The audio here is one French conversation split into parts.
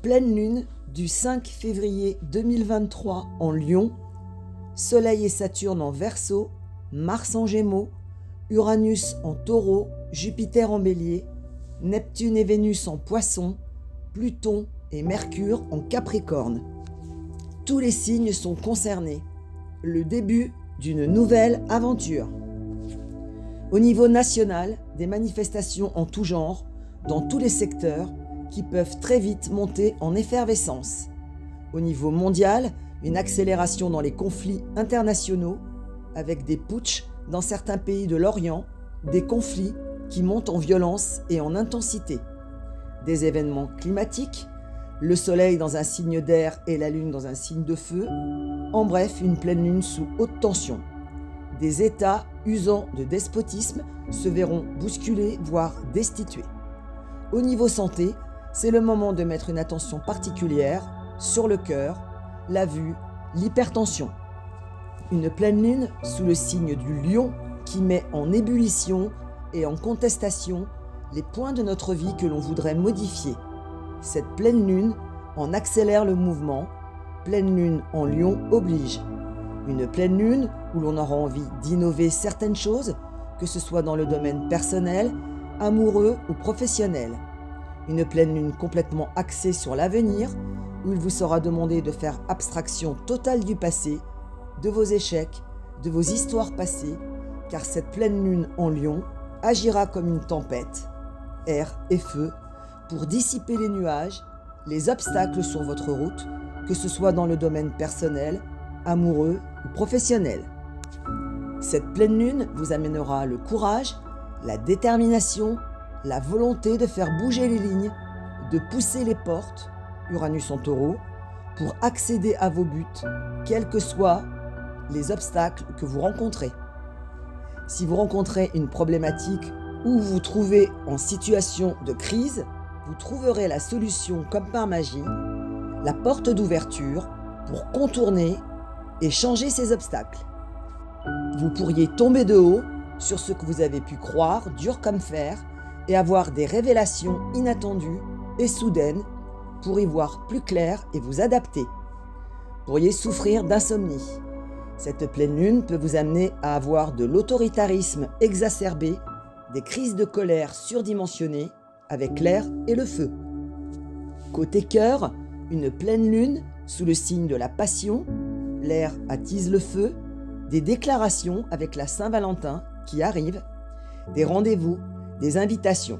Pleine lune du 5 février 2023 en Lion, Soleil et Saturne en Verseau, Mars en Gémeaux, Uranus en Taureau, Jupiter en Bélier, Neptune et Vénus en Poissons, Pluton et Mercure en Capricorne. Tous les signes sont concernés. Le début d'une nouvelle aventure. Au niveau national, des manifestations en tout genre, dans tous les secteurs, qui peuvent très vite monter en effervescence. Au niveau mondial, une accélération dans les conflits internationaux, avec des putschs dans certains pays de l'Orient, des conflits qui montent en violence et en intensité. Des événements climatiques, le soleil dans un signe d'air et la lune dans un signe de feu, en bref, une pleine lune sous haute tension. Des États usant de despotisme se verront bousculés, voire destitués. Au niveau santé, c'est le moment de mettre une attention particulière sur le cœur, la vue, l'hypertension. Une pleine lune sous le signe du lion qui met en ébullition et en contestation les points de notre vie que l'on voudrait modifier. Cette pleine lune en accélère le mouvement, pleine lune en lion oblige. Une pleine lune où l'on aura envie d'innover certaines choses, que ce soit dans le domaine personnel, amoureux ou professionnel. Une pleine lune complètement axée sur l'avenir, où il vous sera demandé de faire abstraction totale du passé, de vos échecs, de vos histoires passées, car cette pleine lune en Lion agira comme une tempête, air et feu, pour dissiper les nuages, les obstacles sur votre route, que ce soit dans le domaine personnel, amoureux ou professionnel. Cette pleine lune vous amènera le courage, la détermination, la volonté de faire bouger les lignes, de pousser les portes, Uranus en Taureau, pour accéder à vos buts, quels que soient les obstacles que vous rencontrez. Si vous rencontrez une problématique ou vous trouvez en situation de crise, vous trouverez la solution comme par magie, la porte d'ouverture pour contourner et changer ces obstacles. Vous pourriez tomber de haut sur ce que vous avez pu croire, dur comme fer, et avoir des révélations inattendues et soudaines pour y voir plus clair et vous adapter. Vous pourriez souffrir d'insomnie. Cette pleine lune peut vous amener à avoir de l'autoritarisme exacerbé, des crises de colère surdimensionnées avec l'air et le feu. Côté cœur, une pleine lune sous le signe de la passion, l'air attise le feu, des déclarations avec la Saint-Valentin qui arrive, des rendez-vous, des invitations.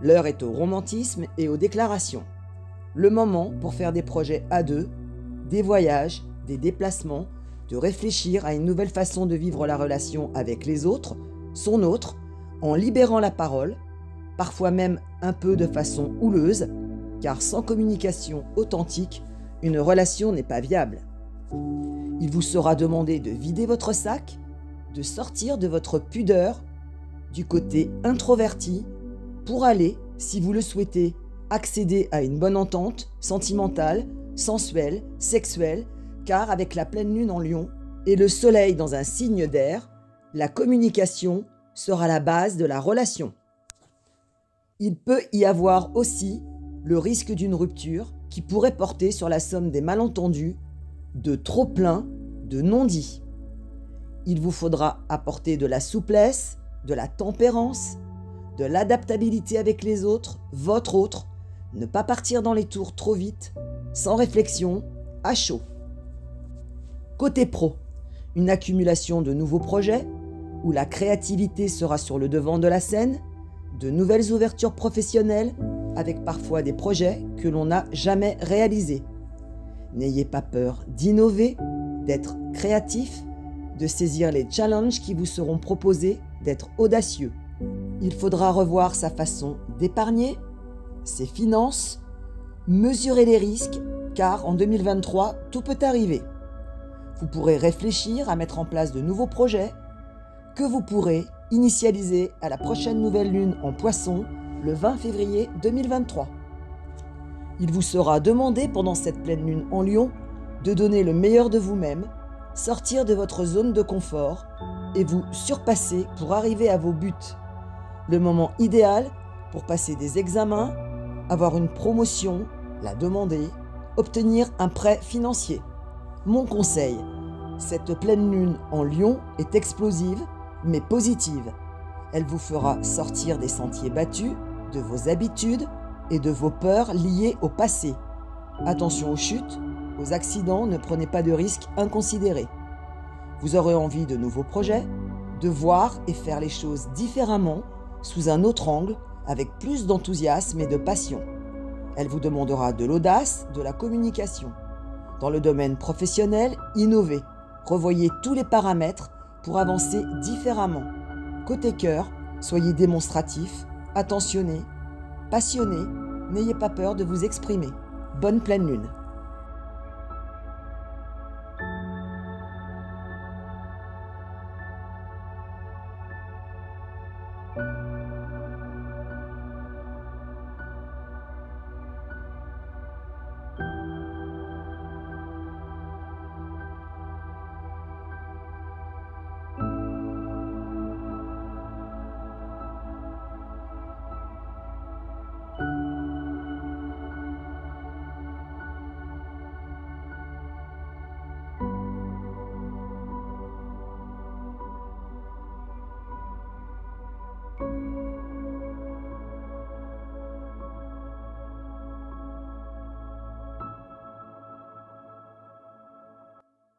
L'heure est au romantisme et aux déclarations. Le moment pour faire des projets à deux, des voyages, des déplacements, de réfléchir à une nouvelle façon de vivre la relation avec les autres, son autre, en libérant la parole, parfois même un peu de façon houleuse, car sans communication authentique, une relation n'est pas viable. Il vous sera demandé de vider votre sac, de sortir de votre pudeur, du côté introverti, pour aller, si vous le souhaitez, accéder à une bonne entente sentimentale, sensuelle, sexuelle, car avec la pleine lune en Lion et le soleil dans un signe d'air, la communication sera la base de la relation. Il peut y avoir aussi le risque d'une rupture qui pourrait porter sur la somme des malentendus, de trop-plein, de non-dits. Il vous faudra apporter de la souplesse, de la tempérance, de l'adaptabilité avec les autres, votre autre, ne pas partir dans les tours trop vite, sans réflexion, à chaud. Côté pro, une accumulation de nouveaux projets, où la créativité sera sur le devant de la scène, de nouvelles ouvertures professionnelles, avec parfois des projets que l'on n'a jamais réalisés. N'ayez pas peur d'innover, d'être créatif, de saisir les challenges qui vous seront proposés, d'être audacieux. Il faudra revoir sa façon d'épargner, ses finances, mesurer les risques, car en 2023, tout peut arriver. Vous pourrez réfléchir à mettre en place de nouveaux projets que vous pourrez initialiser à la prochaine nouvelle lune en Poissons, le 20 février 2023. Il vous sera demandé pendant cette pleine lune en Lion de donner le meilleur de vous-même, sortir de votre zone de confort et vous surpasser pour arriver à vos buts. Le moment idéal pour passer des examens, avoir une promotion, la demander, obtenir un prêt financier. Mon conseil, cette pleine lune en Lion est explosive, mais positive. Elle vous fera sortir des sentiers battus, de vos habitudes et de vos peurs liées au passé. Attention aux chutes, aux accidents, ne prenez pas de risques inconsidérés. Vous aurez envie de nouveaux projets, de voir et faire les choses différemment, sous un autre angle, avec plus d'enthousiasme et de passion. Elle vous demandera de l'audace, de la communication. Dans le domaine professionnel, innovez, revoyez tous les paramètres pour avancer différemment. Côté cœur, soyez démonstratif, attentionné, passionné, n'ayez pas peur de vous exprimer. Bonne pleine lune.